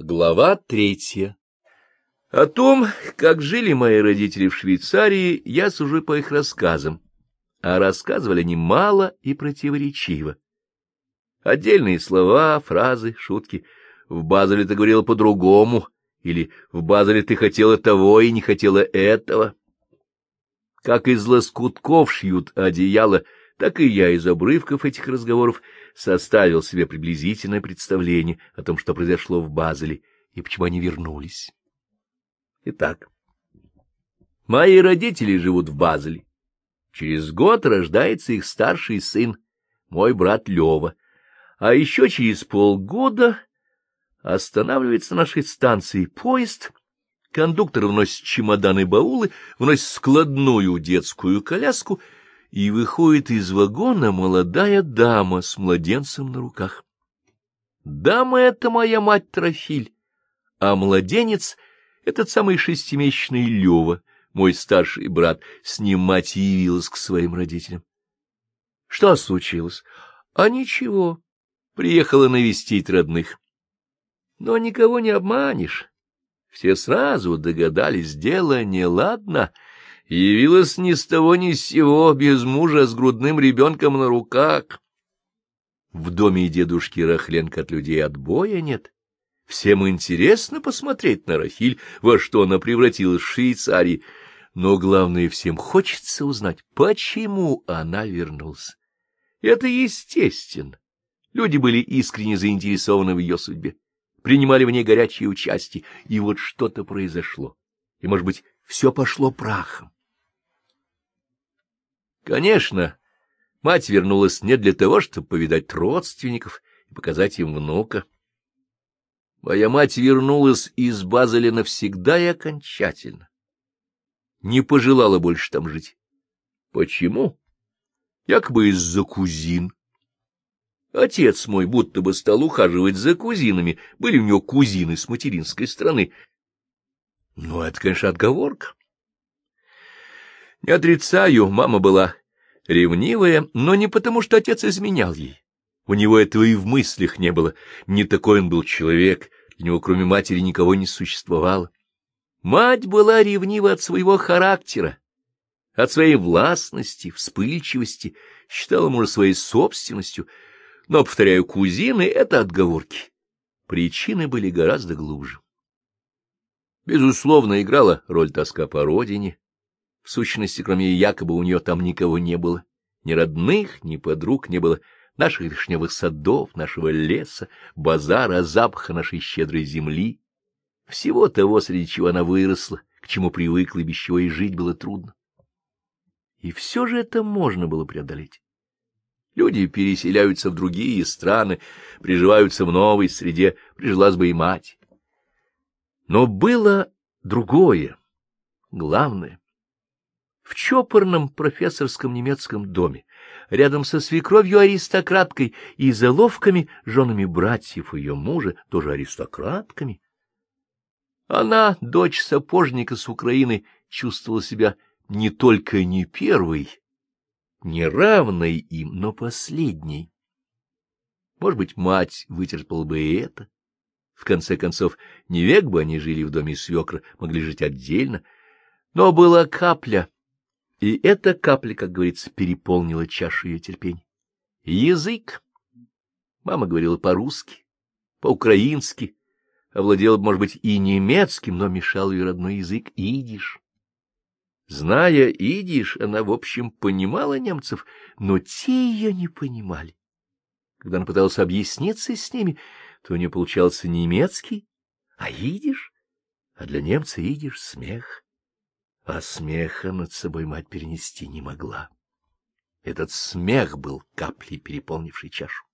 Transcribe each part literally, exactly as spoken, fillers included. Глава третья. О том, как жили мои родители в Швейцарии, я сужу по их рассказам, а рассказывали они мало и противоречиво. Отдельные слова, фразы, шутки. «В Базеле ты говорила по-другому» или «В Базеле ты хотела того и не хотела этого». Как из лоскутков шьют одеяло, так и я из обрывков этих разговоров составил себе приблизительное представление о том, что произошло в Базеле и почему они вернулись. Итак, мои родители живут в Базеле. Через год рождается их старший сын, мой брат Лёва. А еще через полгода останавливается на нашей станции поезд. Кондуктор вносит чемоданы и баулы, вносит складную детскую коляску, и выходит из вагона молодая дама с младенцем на руках. Дама — это моя мать Трофиль, а младенец — этот самый шестимесячный Лёва, мой старший брат. С ним мать явилась к своим родителям. Что случилось? А ничего, приехала навестить родных. Но никого не обманешь. Все сразу догадались, дело неладно. Явилась ни с того ни с сего, без мужа, с грудным ребенком на руках. В доме дедушки Рахленко от людей отбоя нет. Всем интересно посмотреть на Рахиль, во что она превратилась в Швейцарии. Но главное, всем хочется узнать, почему она вернулась. Это естественно. Люди были искренне заинтересованы в ее судьбе, принимали в ней горячее участие, и вот что-то произошло, и, может быть, все пошло прахом. Конечно, мать вернулась не для того, чтобы повидать родственников и показать им внука. Моя мать вернулась из Базеля навсегда и окончательно. Не пожелала больше там жить. Почему? Якобы из-за кузин. Отец мой будто бы стал ухаживать за кузинами, были у него кузины с материнской стороны. Ну, это, конечно, отговорка. Не отрицаю, мама была ревнивая, но не потому, что отец изменял ей. У него этого и в мыслях не было, не такой он был человек, для него кроме матери никого не существовало. Мать была ревнива от своего характера, от своей властности, вспыльчивости, считала мужа своей собственностью. Но, повторяю, кузины — это отговорки. Причины были гораздо глубже. Безусловно, играла роль тоска по родине. В сущности, кроме якобы у нее там никого не было. Ни родных, ни подруг не было. Наших вишневых садов, нашего леса, базара, запаха нашей щедрой земли. Всего того, среди чего она выросла, к чему привыкла и без чего и жить было трудно. И все же это можно было преодолеть. Люди переселяются в другие страны, приживаются в новой среде, прижилась бы и мать. Но было другое, главное. В чопорном профессорском немецком доме, рядом со свекровью-аристократкой и заловками, женами братьев ее мужа, тоже аристократками, она, дочь сапожника с Украины, чувствовала себя не только не первой, не равной им, но последней. Может быть, мать вытерпела бы и это. В конце концов, не век бы они жили в доме свекра, могли жить отдельно. Но была капля, и эта капля, как говорится, переполнила чашу ее терпения. Язык. Мама говорила по-русски, по-украински, овладела, может быть, и немецким, но мешал ее родной язык идиш. Зная идиш, она, в общем, понимала немцев, но те ее не понимали. Когда она пыталась объясниться с ними, то у нее получался немецкий, а идиш, а для немца идиш — смех. А смеха над собой мать перенести не могла. Этот смех был каплей, переполнившей чашу.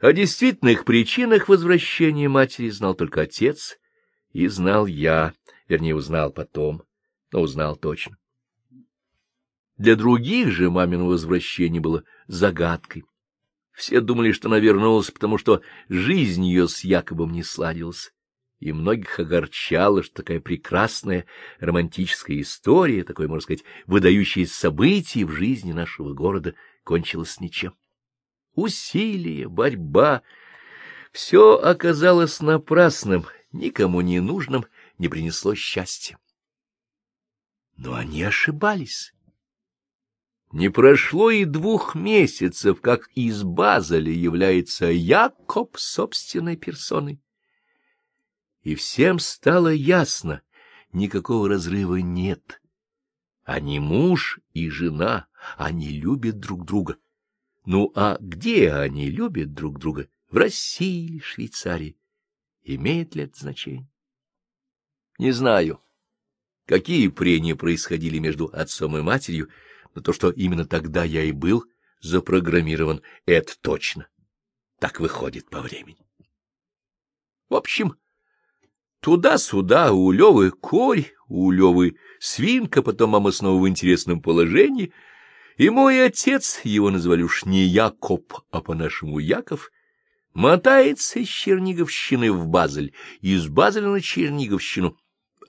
О действительных причинах возвращения матери знал только отец, и знал я. Вернее, узнал потом, но узнал точно. Для других же мамино возвращение было загадкой. Все думали, что она вернулась, потому что жизнь ее с Якобом не сладилась. И многих огорчало, что такая прекрасная романтическая история, такое, можно сказать, выдающееся событие в жизни нашего города, кончилась ничем. Усилие, борьба — Все оказалось напрасным, никому не нужным, не принесло счастья. Но они ошибались. Не прошло и двух месяцев, как из Базеля является Якоб собственной персоной. И всем стало ясно, никакого разрыва нет. Они муж и жена, они любят друг друга. Ну а где они любят друг друга? В России или Швейцарии? Имеет ли это значение? Не знаю, какие прения происходили между отцом и матерью, но то, что именно тогда я и был запрограммирован, это точно. Так выходит по времени. В общем, туда-сюда у Лёвы корь, у Лёвы свинка, потом мама снова в интересном положении, и мой отец, его назвали уж не Якоб, а по-нашему Яков, мотается из Черниговщины в Базель, из Базеля на Черниговщину.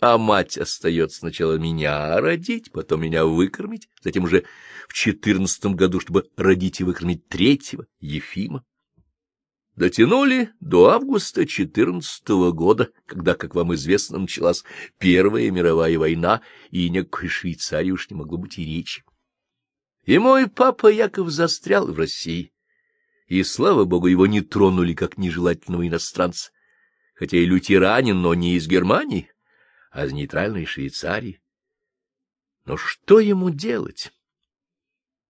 А мать остается сначала меня родить, потом меня выкормить, затем уже в четырнадцатом году, чтобы родить и выкормить третьего, Ефима. Дотянули до августа четырнадцатого года, когда, как вам известно, началась Первая мировая война, и никакой Швейцарии уж не могло быть и речи. И мой папа Яков застрял в России, и, слава богу, его не тронули как нежелательного иностранца, хотя и лютеранин, но не из Германии, а из нейтральной Швейцарии. Но что ему делать?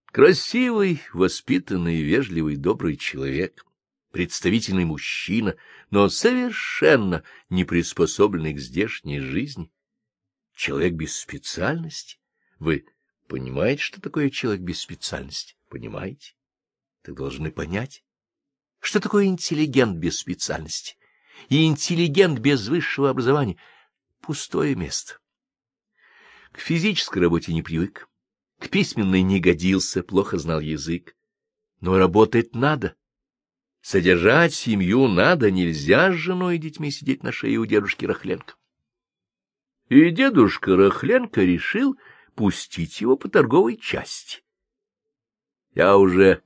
Красивый, воспитанный, вежливый, добрый человек, представительный мужчина, но совершенно не приспособленный к здешней жизни. Человек без специальности. Вы понимаете, что такое человек без специальности? Понимаете? Так должны понять, что такое интеллигент без специальности и интеллигент без высшего образования. Пустое место. К физической работе не привык, к письменной не годился, плохо знал язык. Но работать надо. Содержать семью надо, нельзя с женой и детьми сидеть на шее у дедушки Рахленко. И дедушка Рахленко решил пустить его по торговой части. Я уже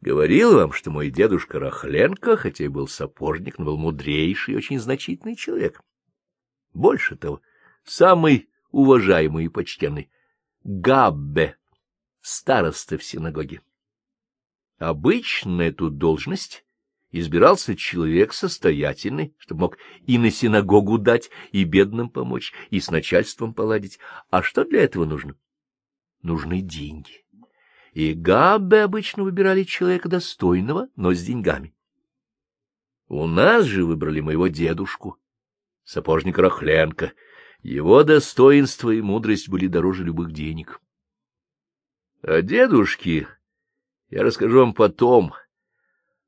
говорил вам, что мой дедушка Рахленко, хотя и был сапожник, но был мудрейший и очень значительный человек. Больше того, самый уважаемый и почтенный Габбе, староста в синагоге. Обычно на эту должность избирался человек состоятельный, чтобы мог и на синагогу дать, и бедным помочь, и с начальством поладить. А что для этого нужно? Нужны деньги. И Габбе обычно выбирали человека достойного, но с деньгами. У нас же выбрали моего дедушку, сапожник Рахленко. Его достоинство и мудрость были дороже любых денег. О дедушке я расскажу вам потом,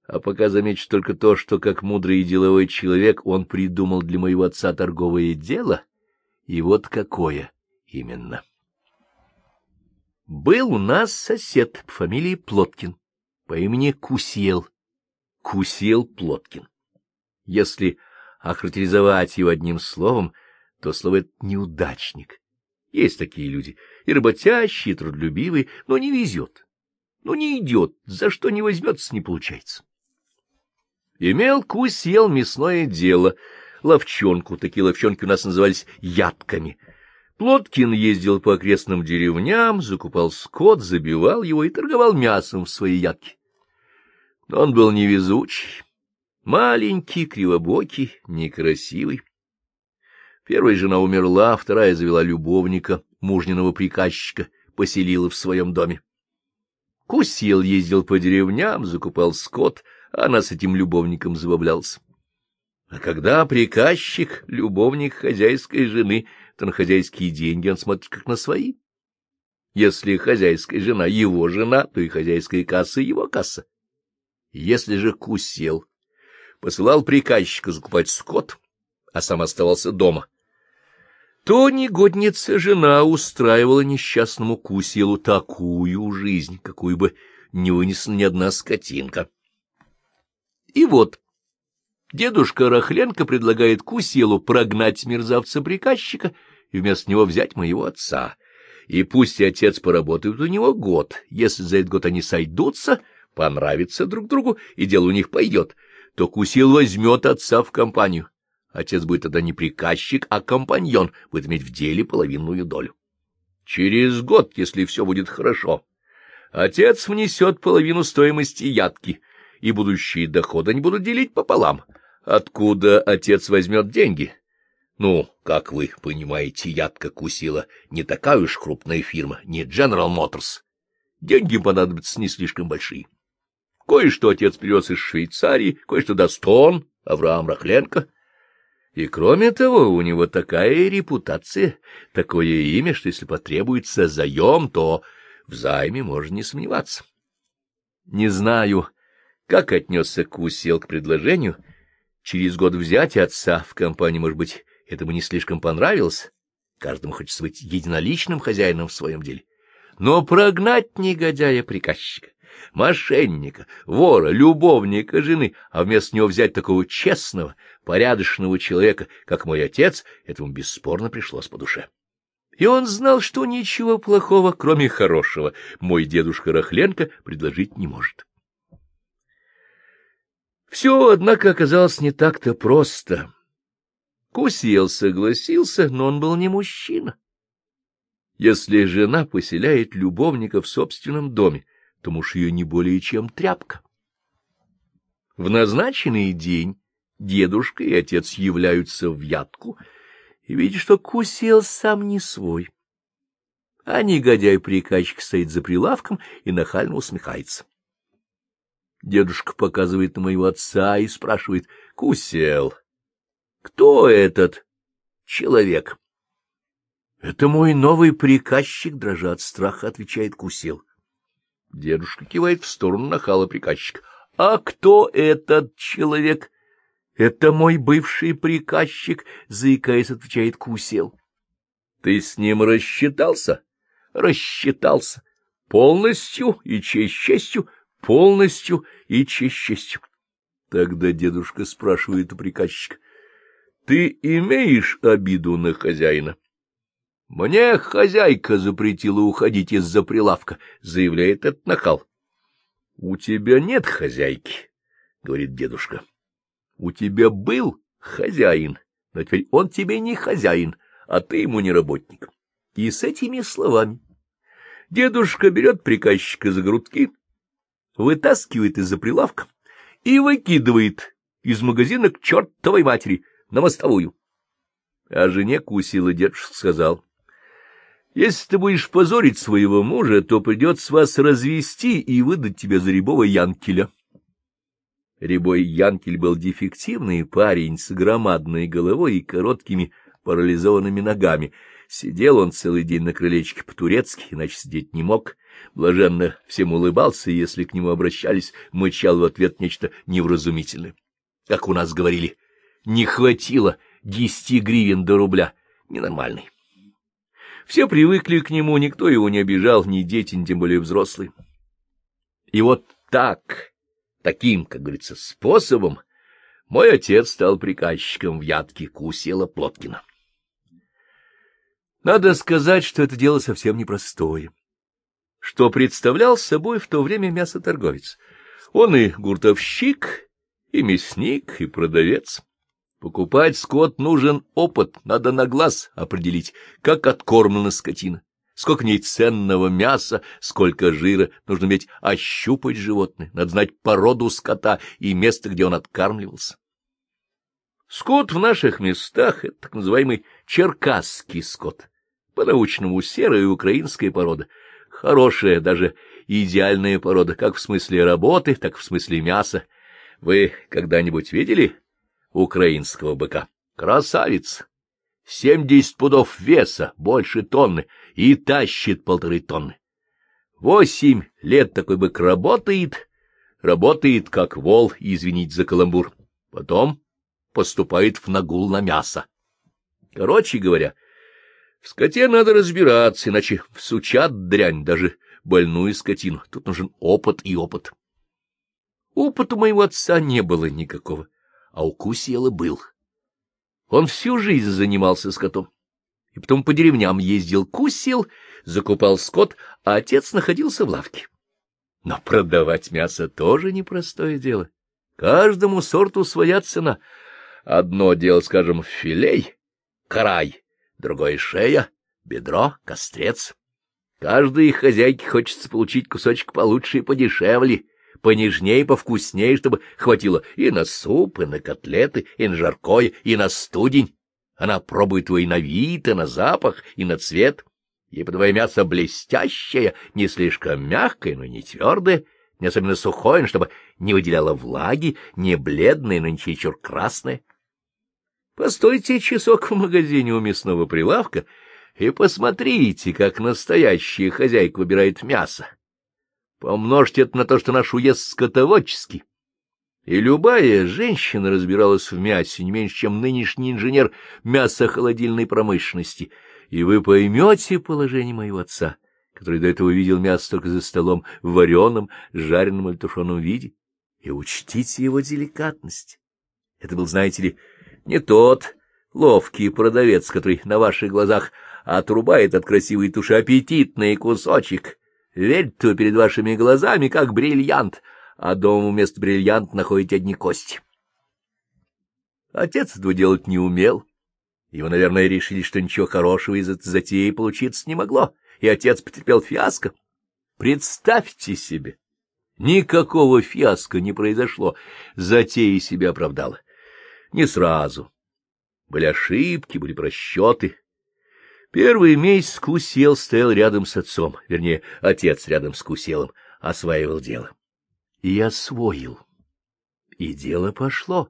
а пока замечу только то, что как мудрый и деловой человек он придумал для моего отца торговое дело, и вот какое именно. Был у нас сосед по фамилии Плоткин, по имени Кусьел. Кусьел Плоткин. Если охарактеризовать его одним словом, то слово это неудачник. Есть такие люди, и работящие, и трудолюбивые, но не везет, но не идет, за что не возьмется, не получается. Имел Кусьел мясное дело, ловчонку, такие ловчонки у нас назывались ядками. Плоткин ездил по окрестным деревням, закупал скот, забивал его и торговал мясом в свои ядки. Но он был невезучий. Маленький, кривобокий, некрасивый. Первая жена умерла, вторая завела любовника, мужниного приказчика, поселила в своем доме. Кусьел ездил по деревням, закупал скот, а она с этим любовником забавлялась. А когда приказчик — любовник хозяйской жены, то на хозяйские деньги он смотрит как на свои. Если хозяйская жена — его жена, то и хозяйская касса — его касса. Если же Кусьел посылал приказчика закупать скот, а сам оставался дома, то негодница жена устраивала несчастному Кусьелу такую жизнь, какую бы не вынесла ни одна скотинка. И вот дедушка Рахленко предлагает Кусьелу прогнать мерзавца-приказчика и вместо него взять моего отца. И пусть и отец поработает у него год, если за этот год они сойдутся, понравятся друг другу, и дело у них пойдет, то Кусил возьмет отца в компанию. Отец будет тогда не приказчик, а компаньон, будет иметь в деле половинную долю. Через год, если все будет хорошо, отец внесет половину стоимости ядки, и будущие доходы они будут делить пополам. Откуда отец возьмет деньги? Ну, как вы понимаете, ядка Кусила не такая уж крупная фирма, не General Motors. Деньги понадобятся не слишком большие. Кое-что отец привез из Швейцарии, кое-что даст он, Авраам Рахленко. И, кроме того, у него такая репутация, такое имя, что если потребуется заем, то в займе можно не сомневаться. Не знаю, как отнесся Кусил к предложению. Через год взять отца в компанию, может быть, этому не слишком понравилось. Каждому хочется быть единоличным хозяином в своем деле. Но прогнать негодяя-приказчика, мошенника, вора, любовника, жены, а вместо него взять такого честного, порядочного человека, как мой отец, этому бесспорно пришлось по душе. И он знал, что ничего плохого, кроме хорошего, мой дедушка Рахленко предложить не может. Все, однако, оказалось не так-то просто. Кусил согласился, но он был не мужчина. Если жена поселяет любовника в собственном доме, то муж ее не более чем тряпка. В назначенный день дедушка и отец являются в ядку, и видят, что Кусил сам не свой. А негодяй-приказчик стоит за прилавком и нахально усмехается. Дедушка показывает на моего отца и спрашивает: «Кусил, кто этот человек?» «Это мой новый приказчик», — дрожа от страха, отвечает Кусил. Дедушка кивает в сторону нахала приказчика. «А кто этот человек?» «Это мой бывший приказчик», — заикаясь, отвечает Кусил. «Ты с ним рассчитался?» «Рассчитался. Полностью и честь честью, полностью и честь честью». Тогда дедушка спрашивает у приказчика: «Ты имеешь обиду на хозяина?» «Мне хозяйка запретила уходить из-за прилавка», — заявляет этот нахал. «У тебя нет хозяйки», — говорит дедушка. «У тебя был хозяин, но теперь он тебе не хозяин, а ты ему не работник». И с этими словами дедушка берет приказчика за грудки, вытаскивает из-за прилавка и выкидывает из магазина к чертовой матери на мостовую. А жене Кусила дедушка сказал: «Если ты будешь позорить своего мужа, то придется вас развести и выдать тебя за рябого янкеля». Рябой янкель был дефективный парень с громадной головой и короткими парализованными ногами. Сидел он целый день на крылечке по-турецки, иначе сидеть не мог. Блаженно всем улыбался, и если к нему обращались, мычал в ответ нечто невразумительное. Как у нас говорили: «Не хватило десяти гривен до рубля». Ненормальный. Все привыкли к нему, никто его не обижал, ни дети, ни тем более взрослые. И вот так, таким, как говорится, способом, мой отец стал приказчиком в ядке Кусила Плоткина. Надо сказать, что это дело совсем непростое. Что представлял собой в то время мясоторговец? Он и гуртовщик, и мясник, и продавец. Покупать скот нужен опыт, надо на глаз определить, как откормлена скотина, сколько в ней ценного мяса, сколько жира, нужно уметь ощупать животное, надо знать породу скота и место, где он откармливался. Скот в наших местах — это так называемый черкасский скот, по-научному серая и украинская порода, хорошая, даже идеальная порода, как в смысле работы, так и в смысле мяса. Вы когда-нибудь видели украинского быка? Красавец! Семьдесят пудов веса, больше тонны, и тащит полторы тонны. Восемь лет такой бык работает, работает как вол, извините за каламбур. Потом поступает в нагул на мясо. Короче говоря, в скоте надо разбираться, иначе всучат дрянь, даже больную скотину. Тут нужен опыт и опыт. Опыта у моего отца не было никакого, а у Кусила был. Он всю жизнь занимался скотом, и потом по деревням ездил Кусил, закупал скот, а отец находился в лавке. Но продавать мясо тоже непростое дело. Каждому сорту своя цена. Одно дело, скажем, филей, карай, другое — шея, бедро, кострец. Каждой хозяйке хочется получить кусочек получше и подешевле, понежнее и повкуснее, чтобы хватило и на суп, и на котлеты, и на жаркое, и на студень. Она пробует его и на вид, и на запах, и на цвет. Ей подавай мясо блестящее, не слишком мягкое, но не твердое, не особенно сухое, но чтобы не выделяло влаги, не бледное, но не чересчур красное. Постойте часок в магазине у мясного прилавка и посмотрите, как настоящая хозяйка выбирает мясо. Помножьте это на то, что наш уезд скотоводческий. И любая женщина разбиралась в мясе не меньше, чем нынешний инженер мясохолодильной промышленности. И вы поймете положение моего отца, который до этого видел мясо только за столом в вареном, жареном или тушеном виде. И учтите его деликатность. Это был, знаете ли, не тот ловкий продавец, который на ваших глазах отрубает от красивой туши аппетитный кусочек. Верьте, перед вашими глазами, как бриллиант, а дома вместо бриллианта находите одни кости. Отец этого делать не умел. Его, наверное, решили, что ничего хорошего из этой затеи получиться не могло, и отец потерпел фиаско. Представьте себе, никакого фиаско не произошло, затея себя оправдала. Не сразу. Были ошибки, были просчеты. Первый месяц Кусел стоял рядом с отцом, вернее, отец рядом с Куселом, осваивал дело. И освоил. И дело пошло.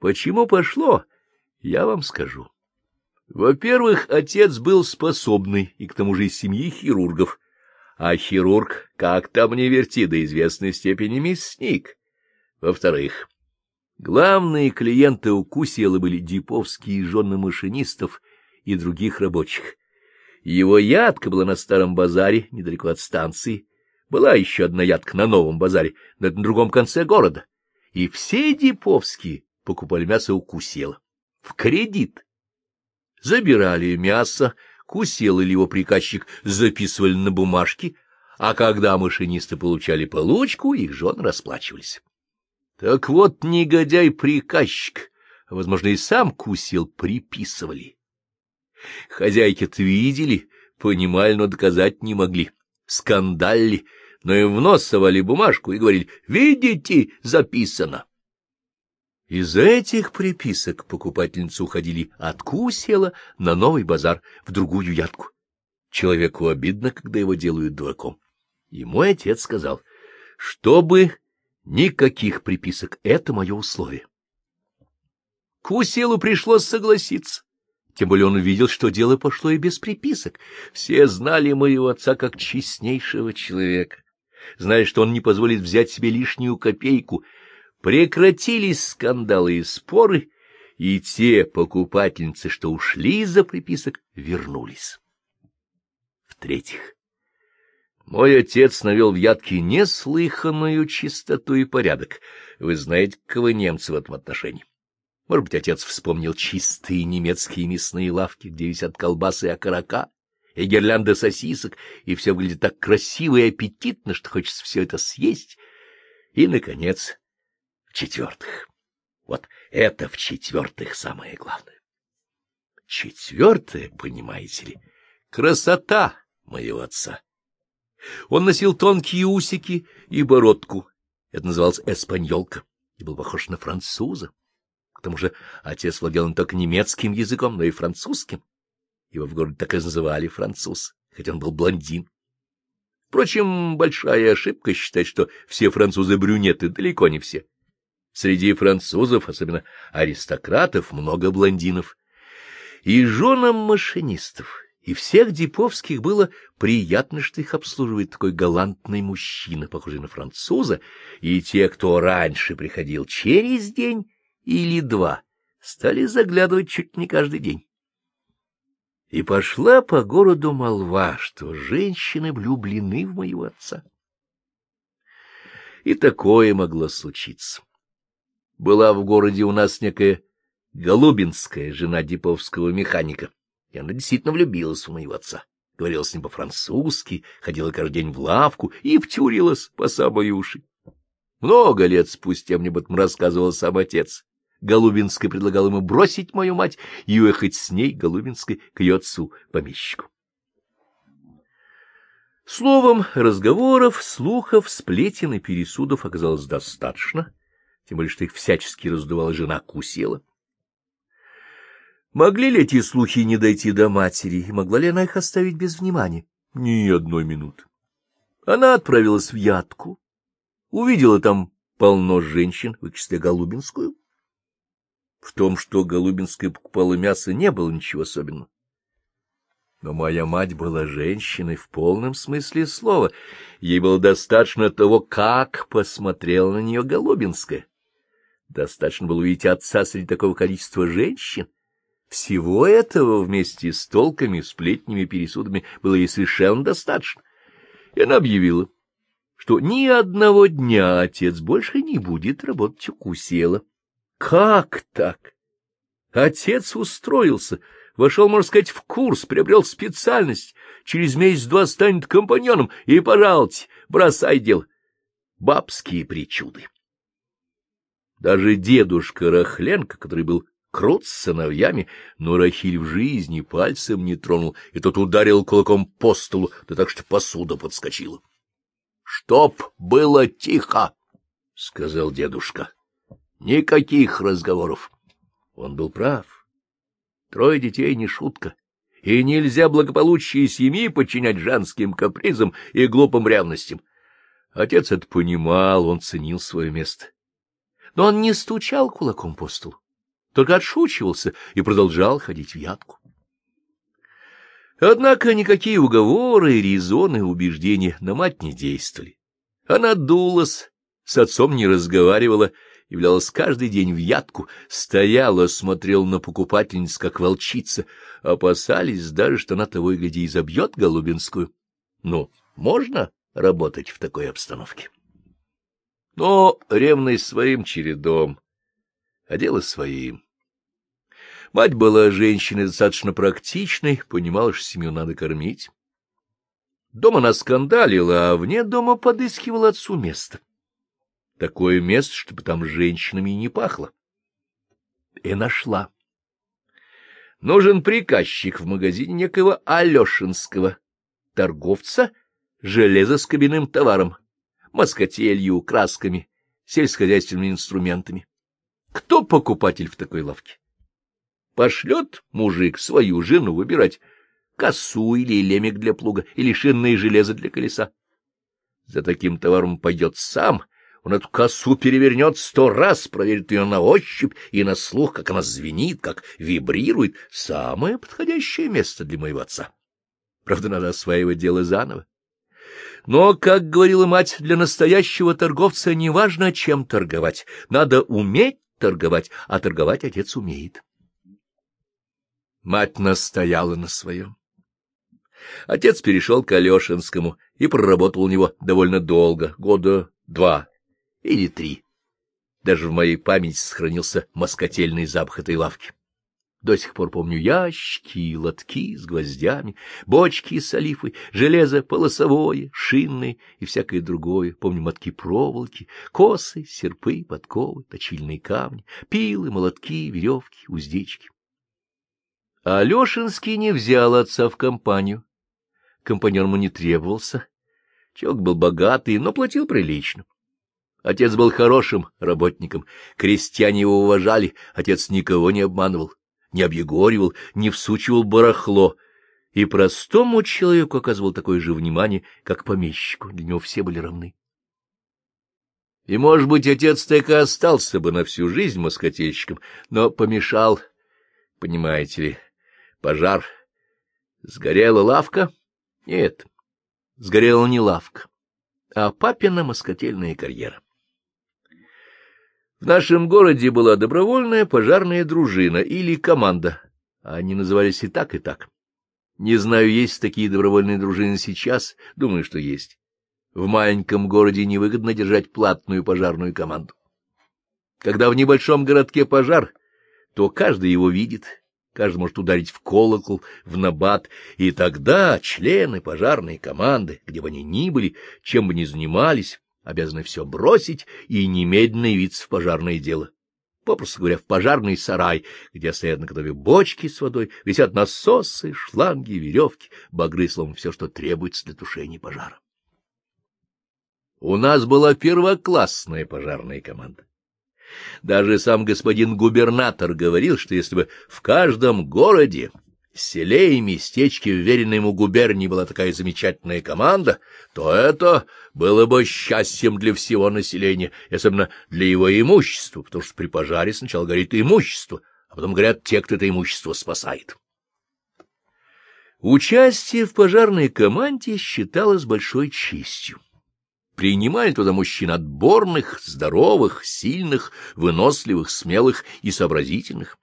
Почему пошло, я вам скажу. Во-первых, отец был способный и к тому же из семьи хирургов. А хирург, как там ни верти, до известной степени мясник. Во-вторых, главные клиенты у Кусела были деповские жены машинистов и других рабочих. Его ядка была на старом базаре, недалеко от станции. Была еще одна ядка на новом базаре, на другом конце города. И все деповские покупали мясо у Кусела. В кредит. Забирали мясо, Кусел или его приказчик записывали на бумажки, а когда машинисты получали получку, их жены расплачивались. Так вот, негодяй-приказчик, возможно, и сам Кусел, приписывали. Хозяйки-то видели, понимали, но доказать не могли. Скандалили, но им в нос совали бумажку и говорили: «Видите, записано». Из этих приписок покупательницы уходили от Кусела на новый базар, в другую ядку. Человеку обидно, когда его делают дураком. И мой отец сказал: «Чтобы никаких приписок, это мое условие». Куселу пришлось согласиться. Тем более он увидел, что дело пошло и без приписок. Все знали моего отца как честнейшего человека, зная, что он не позволит взять себе лишнюю копейку. Прекратились скандалы и споры, и те покупательницы, что ушли из-за приписок, вернулись. В-третьих, мой отец навел в ядке неслыханную чистоту и порядок. Вы знаете, каковы немцы в этом отношении. Может быть, отец вспомнил чистые немецкие мясные лавки, где висят колбасы и окорока, и гирлянды сосисок, и все выглядит так красиво и аппетитно, что хочется все это съесть. И, наконец, в-четвертых. Вот это в-четвертых самое главное. Четвертое, понимаете ли, красота моего отца. Он носил тонкие усики и бородку. Это называлось эспаньолка, и был похож на француза. К тому же отец владел не только немецким языком, но и французским. Его в городе так и называли — француз, хотя он был блондин. Впрочем, большая ошибка считать, что все французы брюнеты, далеко не все. Среди французов, особенно аристократов, много блондинов. И женам машинистов, и всех деповских было приятно, что их обслуживает такой галантный мужчина, похожий на француза, и те, кто раньше приходил через день или два, стали заглядывать чуть не каждый день. И пошла по городу молва, что женщины влюблены в моего отца. И такое могло случиться. Была в городе у нас некая Голубинская, жена деповского механика, и она действительно влюбилась в моего отца. Говорила с ним по-французски, ходила каждый день в лавку и втюрилась по самые уши. Много лет спустя мне об этом рассказывал сам отец. Голубинская предлагал ему бросить мою мать и уехать с ней, Голубинской, к ее отцу-помещику. Словом, разговоров, слухов, сплетен и пересудов оказалось достаточно, тем более что их всячески раздувала жена Кусела. Могли ли эти слухи не дойти до матери, и могла ли она их оставить без внимания? Ни одной минуты. Она отправилась в Ятку, увидела там полно женщин, в их числе Голубинскую. В том, что Голубинская покупала мясо, не было ничего особенного. Но моя мать была женщиной в полном смысле слова. Ей было достаточно того, как посмотрела на нее Голубинская. Достаточно было увидеть отца среди такого количества женщин. Всего этого вместе с толками, сплетнями, пересудами было ей совершенно достаточно. И она объявила, что ни одного дня отец больше не будет работать у Кусела. Как так? Отец устроился, вошел, можно сказать, в курс, приобрел специальность, через месяц-два станет компаньоном, и, пожалуйте, бросай дело. Бабские причуды. Даже дедушка Рахленко, который был крут с сыновьями, но Рахиль в жизни пальцем не тронул, и тот ударил кулаком по столу, да так, что посуда подскочила. — Чтоб было тихо, — сказал дедушка. — Никаких разговоров. Он был прав. Трое детей не шутка, и нельзя благополучие семьи подчинять женским капризам и глупым ревностям. Отец это понимал, он ценил свое место. Но он не стучал кулаком по столу, только отшучивался и продолжал ходить в Ятку. Однако никакие уговоры, резоны, убеждения на мать не действовали. Она дулась, с отцом не разговаривала, являлась каждый день в Ятку, стояла, смотрела на покупательниц, как волчица, опасались даже, что она того и гляди и забьет Голубинскую. Ну, можно работать в такой обстановке? Но ревность своим чередом, а дело своим. Мать была женщиной достаточно практичной, понимала, что семью надо кормить. Дома она скандалила, а вне дома подыскивала отцу место. Такое место, чтобы там женщинами не пахло. И нашла. Нужен приказчик в магазине некоего Алешинского, торговца железоскобяным товаром, москотелью, красками, сельскохозяйственными инструментами. Кто покупатель в такой лавке? Пошлет мужик свою жену выбирать косу или лемик для плуга, или шинное железо для колеса. За таким товаром пойдет сам. Он эту косу перевернет сто раз, проверит ее на ощупь и на слух, как она звенит, как вибрирует. Самое подходящее место для моего отца. Правда, надо осваивать дело заново. Но, как говорила мать, для настоящего торговца не важно, чем торговать. Надо уметь торговать, а торговать отец умеет. Мать настояла на своем. Отец перешел к Алешинскому и проработал у него довольно долго, года два. Или три. Даже в моей памяти сохранился москотельный запах этой лавки. До сих пор помню ящики и лотки с гвоздями, бочки с олифой, железо полосовое, шинное и всякое другое. Помню мотки проволоки, косы, серпы, подковы, точильные камни, пилы, молотки, веревки, уздечки. А Алешинский не взял отца в компанию. Компаньон ему не требовался. Человек был богатый, но платил прилично. Отец был хорошим работником, крестьяне его уважали, отец никого не обманывал, не объегоривал, не всучивал барахло, и простому человеку оказывал такое же внимание, как помещику, для него все были равны. И, может быть, отец так и остался бы на всю жизнь москотельщиком, но помешал, понимаете ли, пожар. Сгорела лавка? Нет, сгорела не лавка, а папина москотельная карьера. В нашем городе была добровольная пожарная дружина или команда. Они назывались и так, и так. Не знаю, есть такие добровольные дружины сейчас, думаю, что есть. В маленьком городе невыгодно держать платную пожарную команду. Когда в небольшом городке пожар, то каждый его видит, каждый может ударить в колокол, в набат, и тогда члены пожарной команды, где бы они ни были, чем бы ни занимались, обязаны все бросить и немедленно явиться в пожарное дело. Попросту говоря, в пожарный сарай, где стоят на готове бочки с водой, висят насосы, шланги, веревки, багры, словом, все, что требуется для тушения пожара. У нас была первоклассная пожарная команда. Даже сам господин губернатор говорил, что если бы в каждом городе, селе и местечке, вверенной ему губернии, была такая замечательная команда, то это было бы счастьем для всего населения, особенно для его имущества, потому что при пожаре сначала горит имущество, а потом горят те, кто это имущество спасает. Участие в пожарной команде считалось большой честью. Принимали туда мужчин отборных, здоровых, сильных, выносливых, смелых и сообразительных.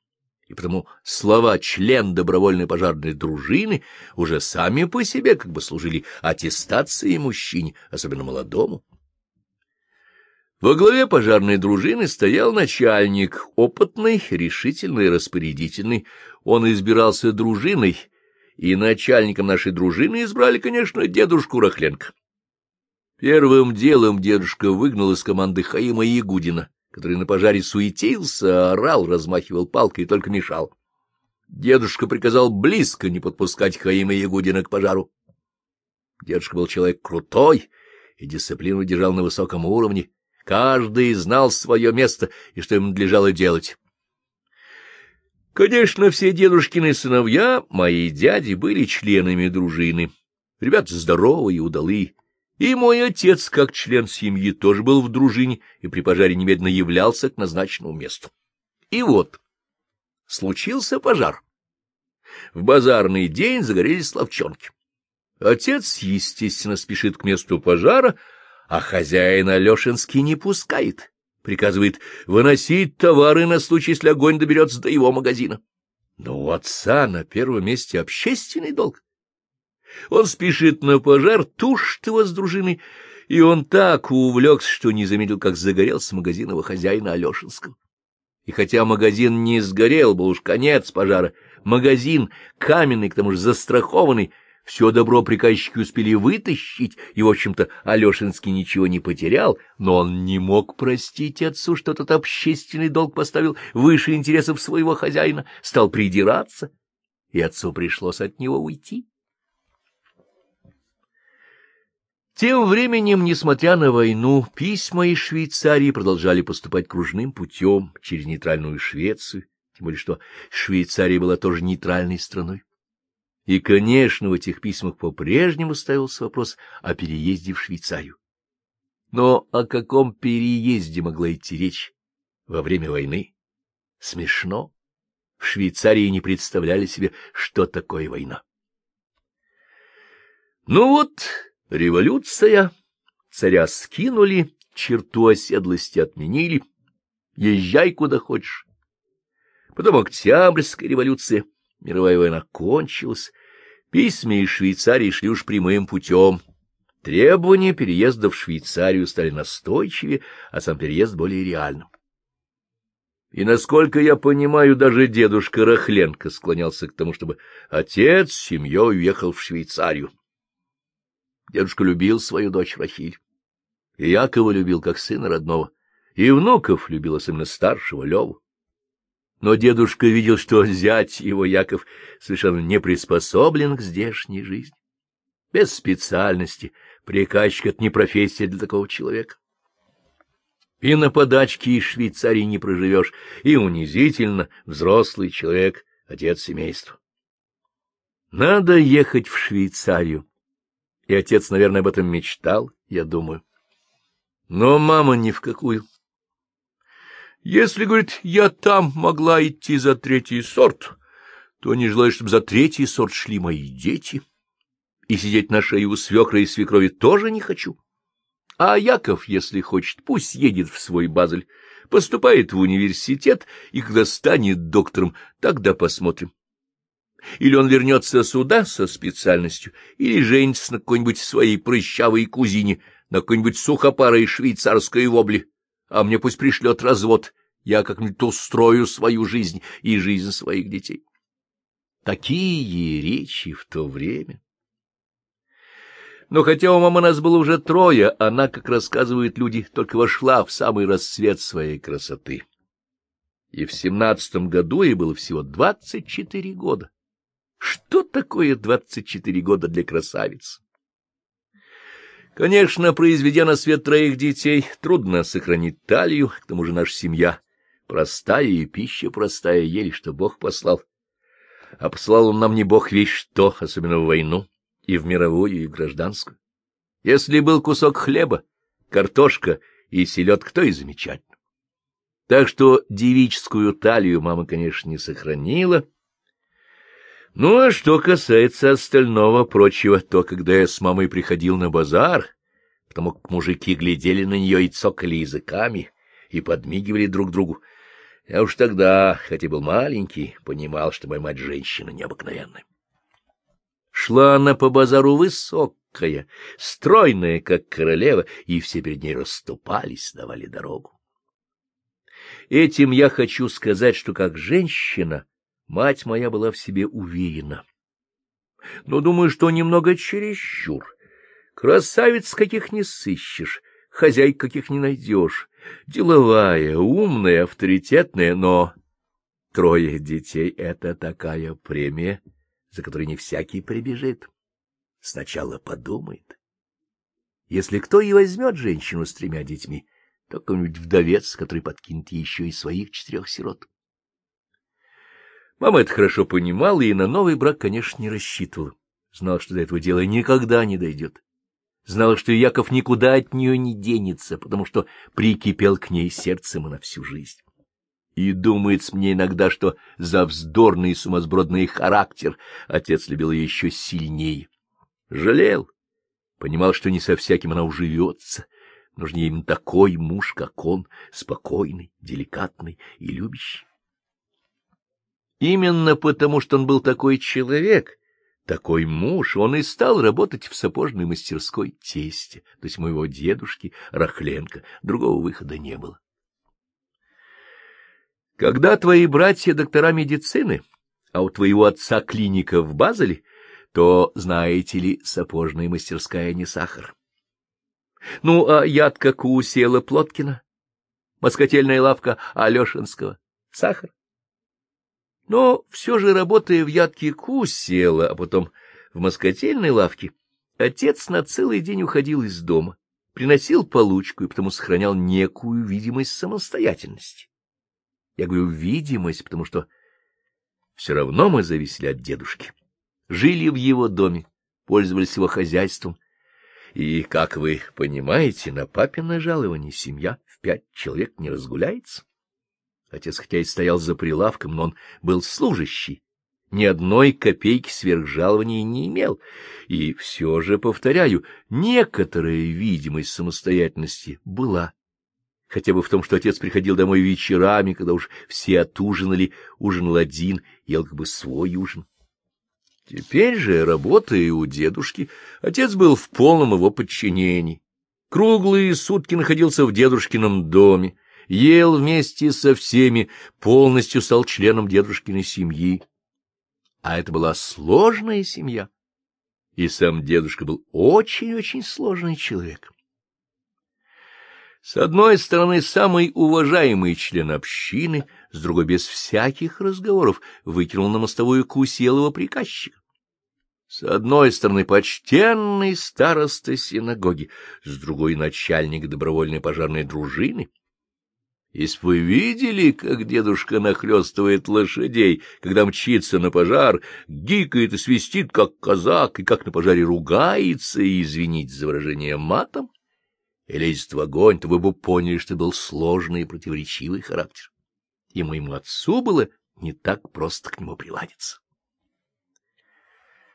И потому слова «член добровольной пожарной дружины» уже сами по себе как бы служили аттестацией мужчине, особенно молодому. Во главе пожарной дружины стоял начальник, опытный, решительный, распорядительный. Он избирался дружиной, и начальником нашей дружины избрали, конечно, дедушку Рахленко. Первым делом дедушка выгнал из команды Хаима Ягудина, который на пожаре суетился, орал, размахивал палкой и только мешал. Дедушка приказал близко не подпускать Хаима Ягудина к пожару. Дедушка был человек крутой и дисциплину держал на высоком уровне. Каждый знал свое место и что им надлежало делать. Конечно, все дедушкины сыновья, мои дяди, были членами дружины. Ребята здоровые, удалые. И мой отец, как член семьи, тоже был в дружине и при пожаре немедленно являлся к назначенному месту. И вот, случился пожар. В базарный день загорелись лавчонки. Отец, естественно, спешит к месту пожара, а хозяин Алешинский не пускает. Приказывает выносить товары на случай, если огонь доберется до его магазина. Но у отца на первом месте общественный долг. Он спешит на пожар, тушит его с дружиной, и он так увлекся, что не заметил, как загорелся магазин его хозяина Алешинского. И хотя магазин не сгорел, был уж конец пожара, магазин, каменный, к тому же застрахованный, все добро приказчики успели вытащить, и, в общем-то, Алешинский ничего не потерял, но он не мог простить отцу, что тот общественный долг поставил выше интересов своего хозяина, стал придираться, и отцу пришлось от него уйти. Тем временем, несмотря на войну, письма из Швейцарии продолжали поступать кружным путем через нейтральную Швецию, тем более что Швейцария была тоже нейтральной страной. И, конечно, в этих письмах по-прежнему ставился вопрос о переезде в Швейцарию. Но о каком переезде могла идти речь во время войны? Смешно. В Швейцарии не представляли себе, что такое война. Ну вот... Революция, царя скинули, черту оседлости отменили, езжай куда хочешь. Потом Октябрьская революция, мировая война кончилась, письма из Швейцарии шли уж прямым путем. Требования переезда в Швейцарию стали настойчивее, а сам переезд более реальным. И, насколько я понимаю, даже дедушка Рахленко склонялся к тому, чтобы отец с семьей уехал в Швейцарию. Дедушка любил свою дочь Рахиль, и Якова любил как сына родного, и внуков любил, особенно старшего, Леву. Но дедушка видел, что зять его Яков совершенно не приспособлен к здешней жизни. Без специальности приказчик — это не профессия для такого человека. И на подачке из Швейцарии не проживешь, и унизительно взрослый человек, отец семейства. Надо ехать в Швейцарию. И отец, наверное, об этом мечтал, я думаю. Но мама ни в какую. Если, говорит, я там могла идти за третий сорт, то не желаю, чтобы за третий сорт шли мои дети. И сидеть на шее у свекра и свекрови тоже не хочу. А Яков, если хочет, пусть едет в свой Базель, поступает в университет, и когда станет доктором, тогда посмотрим. Или он вернется сюда со специальностью, или женится на какой-нибудь своей прыщавой кузине, на какой-нибудь сухопарой швейцарской вобли. А мне пусть пришлет развод, я как-нибудь устрою свою жизнь и жизнь своих детей. Такие речи в то время. Но хотя у мамы нас было уже трое, она, как рассказывают люди, только вошла в самый расцвет своей красоты. И в семнадцатом году ей было всего двадцать четыре года. Что такое двадцать четыре года для красавицы? Конечно, произведя на свет троих детей, трудно сохранить талию, к тому же наша семья простая и пища простая, еле что Бог послал. А послал он нам не Бог весь что, особенно в войну, и в мировую, и в гражданскую. Если был кусок хлеба, картошка и селедка, то и замечательно. Так что девическую талию мама, конечно, не сохранила. Ну, а что касается остального прочего, то, когда я с мамой приходил на базар, потому как мужики глядели на нее и цокали языками, и подмигивали друг другу, я уж тогда, хотя был маленький, понимал, что моя мать женщина необыкновенная. Шла она по базару высокая, стройная, как королева, и все перед ней расступались, давали дорогу. Этим я хочу сказать, что как женщина мать моя была в себе уверена. Но думаю, что немного чересчур. Красавиц каких не сыщешь, хозяйк каких не найдешь. Деловая, умная, авторитетная, но трое детей — это такая премия, за которой не всякий прибежит. Сначала подумает. Если кто и возьмет женщину с тремя детьми, то какой-нибудь вдовец, который подкинет еще и своих четырех сирот. Мама это хорошо понимала и на новый брак, конечно, не рассчитывала. Знала, что до этого дела никогда не дойдет. Знала, что Яков никуда от нее не денется, потому что прикипел к ней сердцем и на всю жизнь. И думается мне иногда, что за вздорный и сумасбродный характер отец любил ее еще сильнее. Жалел, понимал, что не со всяким она уживется. Нужен ей именно такой муж, как он, спокойный, деликатный и любящий. Именно потому, что он был такой человек... Такой муж, он и стал работать в сапожной мастерской тестя, то есть моего дедушки Рахленко, другого выхода не было. Когда твои братья доктора медицины, а у твоего отца клиника в Базеле, то, знаете ли, сапожная мастерская не сахар. Ну, а яд как у села Плоткина, москотельная лавка Алешинского, сахар. Но все же, работая в Ядкику, села, а потом в москотельной лавке, отец на целый день уходил из дома, приносил получку и потому сохранял некую видимость самостоятельности. Я говорю видимость, потому что все равно мы зависели от дедушки, жили в его доме, пользовались его хозяйством, и, как вы понимаете, на папино жалование семья в пять человек не разгуляется. Отец хотя и стоял за прилавком, но он был служащий, ни одной копейки сверхжалований не имел. И все же, повторяю, некоторая видимость самостоятельности была. Хотя бы в том, что отец приходил домой вечерами, когда уж все отужинали, ужинал один, ел как бы свой ужин. Теперь же, работая у дедушки, отец был в полном его подчинении. Круглые сутки находился в дедушкином доме. Ел вместе со всеми, полностью стал членом дедушкиной семьи. А это была сложная семья, и сам дедушка был очень-очень сложный человек. С одной стороны, самый уважаемый член общины, с другой, без всяких разговоров, выкинул на мостовую Куселова приказчика. С одной стороны, почтенный староста синагоги, с другой, начальник добровольной пожарной дружины. Если вы видели, как дедушка нахлёстывает лошадей, когда мчится на пожар, гикает и свистит, как казак, и как на пожаре ругается, и, извините за выражение, матом, и лезет в огонь, то вы бы поняли, что был сложный и противоречивый характер. И моему отцу было не так просто к нему приладиться.